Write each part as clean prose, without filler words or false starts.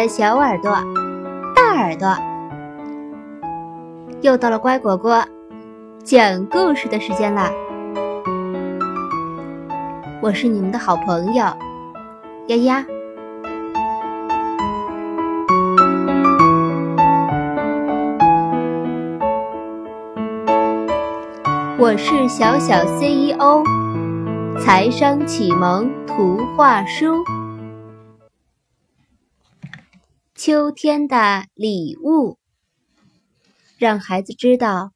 的小耳朵、大耳朵，又到了乖果果讲故事的时间啦！我是你们的好朋友丫丫。我是小小 CEO 财商启蒙图画书。秋天的礼物，让孩子知道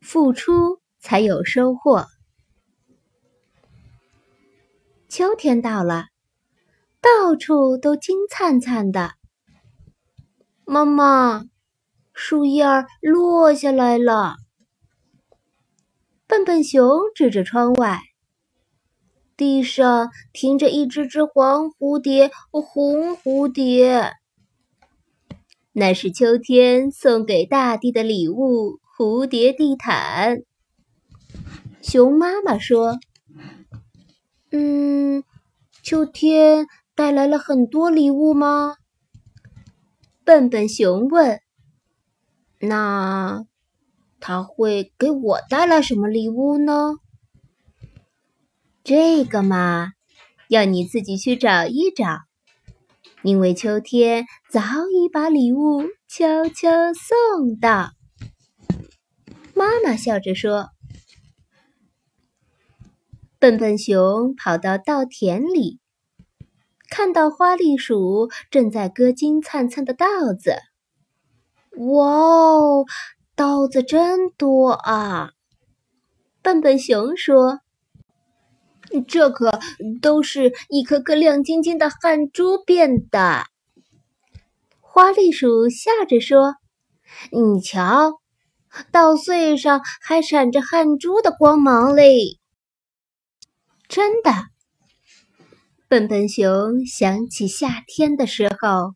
付出才有收获。秋天到了，到处都金灿灿的。妈妈，树叶落下来了。笨笨熊指着窗外，地上停着一只只黄蝴蝶、红蝴蝶，那是秋天送给大地的礼物——蝴蝶地毯。熊妈妈说：“秋天带来了很多礼物吗？”笨笨熊问：“那……”他会给我带来什么礼物呢？这个嘛，要你自己去找一找，因为秋天早已把礼物悄悄送到。妈妈笑着说。笨笨熊跑到稻田里，看到花栗鼠正在割金灿灿的稻子。哇哦！稻子真多啊！笨笨熊说：“这可都是一颗颗亮晶晶的汗珠变的。”花栗鼠笑着说：“你瞧，稻穗上还闪着汗珠的光芒嘞！”真的，笨笨熊想起夏天的时候，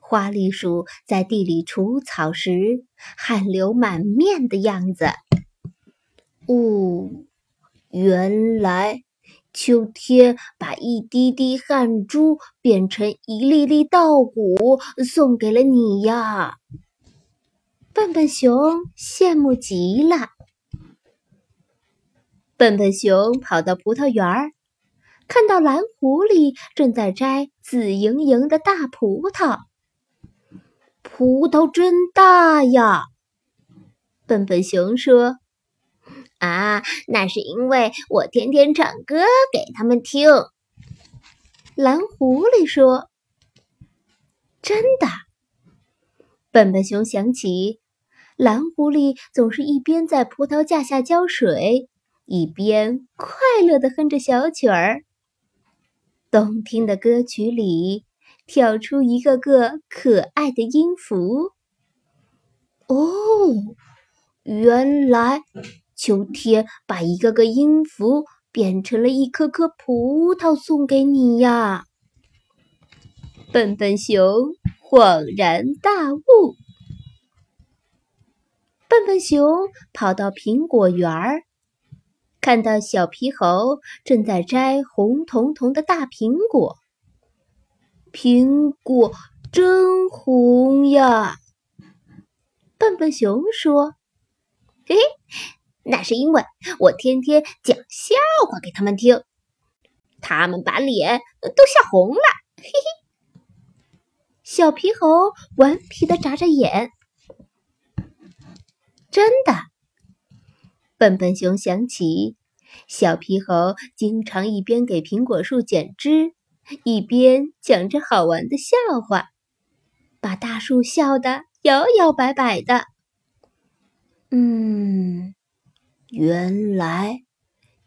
花栗鼠在地里除草时汗流满面的样子。原来秋天把一滴滴汗珠变成一粒粒稻谷送给了你呀！笨笨熊羡慕极了。笨笨熊跑到葡萄园儿，看到蓝狐狸正在摘紫莹莹的大葡萄。葡萄真大呀，笨笨熊说：“啊，那是因为我天天唱歌给他们听。”蓝狐狸说：“真的。”笨笨熊想起，蓝狐狸总是一边在葡萄架下浇水，一边快乐地哼着小曲儿。动听的歌曲里跳出一个个可爱的音符。原来秋天把一个个音符变成了一颗颗葡萄送给你呀！笨笨熊恍然大悟。笨笨熊跑到苹果园儿，看到小皮猴正在摘红彤彤的大苹果。苹果真红呀！笨笨熊说：“嘿嘿，那是因为我天天讲笑话给他们听，他们把脸都笑红了。”嘿嘿，小皮猴顽皮地眨眨眼。真的，笨笨熊想起，小皮猴经常一边给苹果树剪枝，一边讲着好玩的笑话，把大树笑得摇摇摆摆的。原来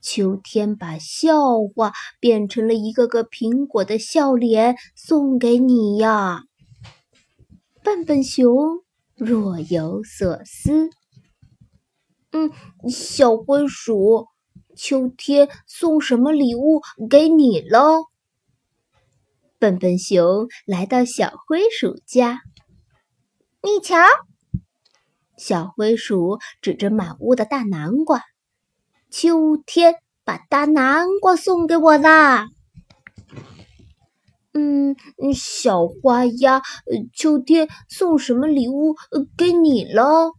秋天把笑话变成了一个个苹果的笑脸送给你呀！笨笨熊若有所思。小灰鼠，秋天送什么礼物给你喽？笨笨熊来到小灰鼠家，你瞧，小灰鼠指着满屋的大南瓜，秋天把大南瓜送给我啦！小花鸭，秋天送什么礼物给你喽？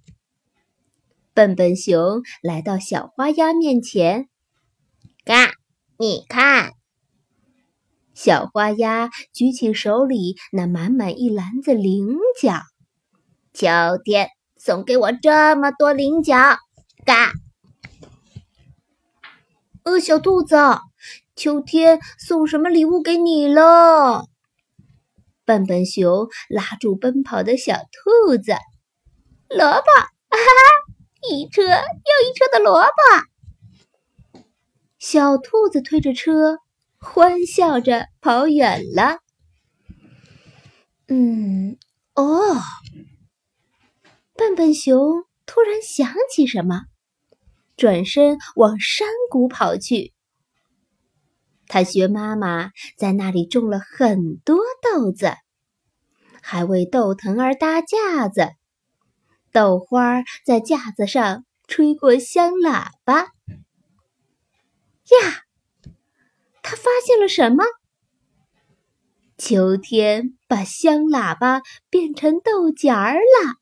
笨笨熊来到小花鸭面前，嘎，你看。小花鸭举起手里那满满一篮子菱角，秋天送给我这么多菱角，嘎。小兔子，秋天送什么礼物给你喽？笨笨熊拉住奔跑的小兔子，萝卜，哈哈，一车又一车的萝卜。小兔子推着车，欢笑着跑远了。笨笨熊突然想起什么，转身往山谷跑去。他学妈妈在那里种了很多豆子，还为豆藤儿搭架子，豆花在架子上吹过香喇叭。呀，他发现了什么？秋天把香喇叭变成豆荚儿了，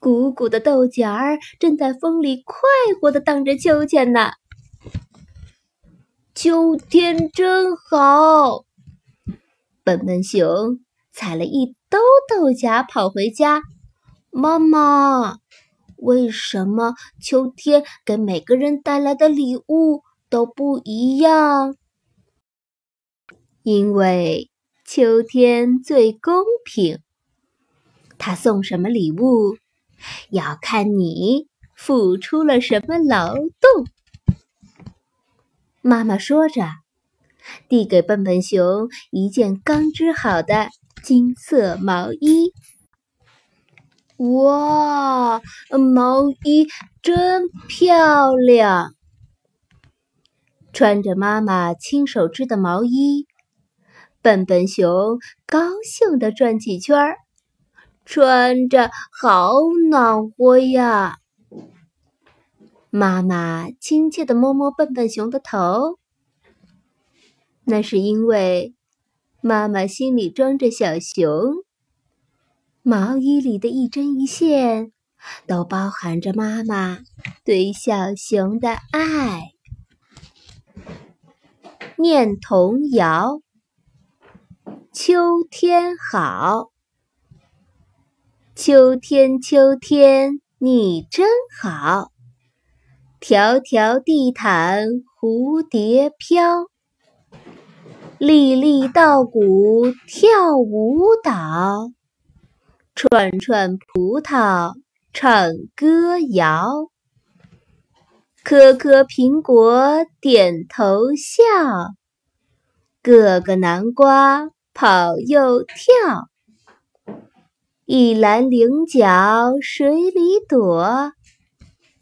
鼓鼓的豆荚儿正在风里快活地荡着秋千呢。秋天真好，笨笨熊采了一兜豆荚跑回家。妈妈，为什么秋天给每个人带来的礼物都不一样？因为秋天最公平，他送什么礼物要看你付出了什么劳动。妈妈说着，递给笨笨熊一件刚织好的金色毛衣。哇，毛衣真漂亮！穿着妈妈亲手织的毛衣，笨笨熊高兴地转起圈儿，穿着好暖和呀。妈妈亲切地摸摸笨笨熊的头，那是因为妈妈心里装着小熊，毛衣里的一针一线都包含着妈妈对小熊的爱。念童谣：秋天好，秋天秋天你真好，条条地毯蝴蝶飘，粒粒稻谷跳舞蹈，串串葡萄唱歌谣，颗颗苹果点头笑，个个南瓜跑又跳，一篮菱角水里躲，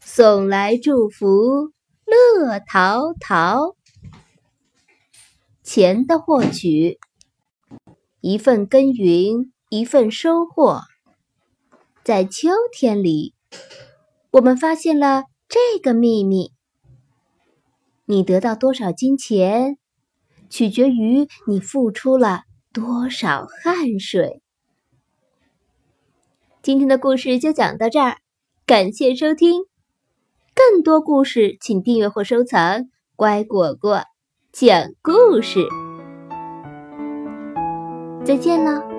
送来祝福乐淘淘。钱的获取：一份耕耘，一份收获。在秋天里，我们发现了这个秘密。你得到多少金钱，取决于你付出了多少汗水。今天的故事就讲到这儿，感谢收听。更多故事请订阅或收藏乖果果讲故事。再见了。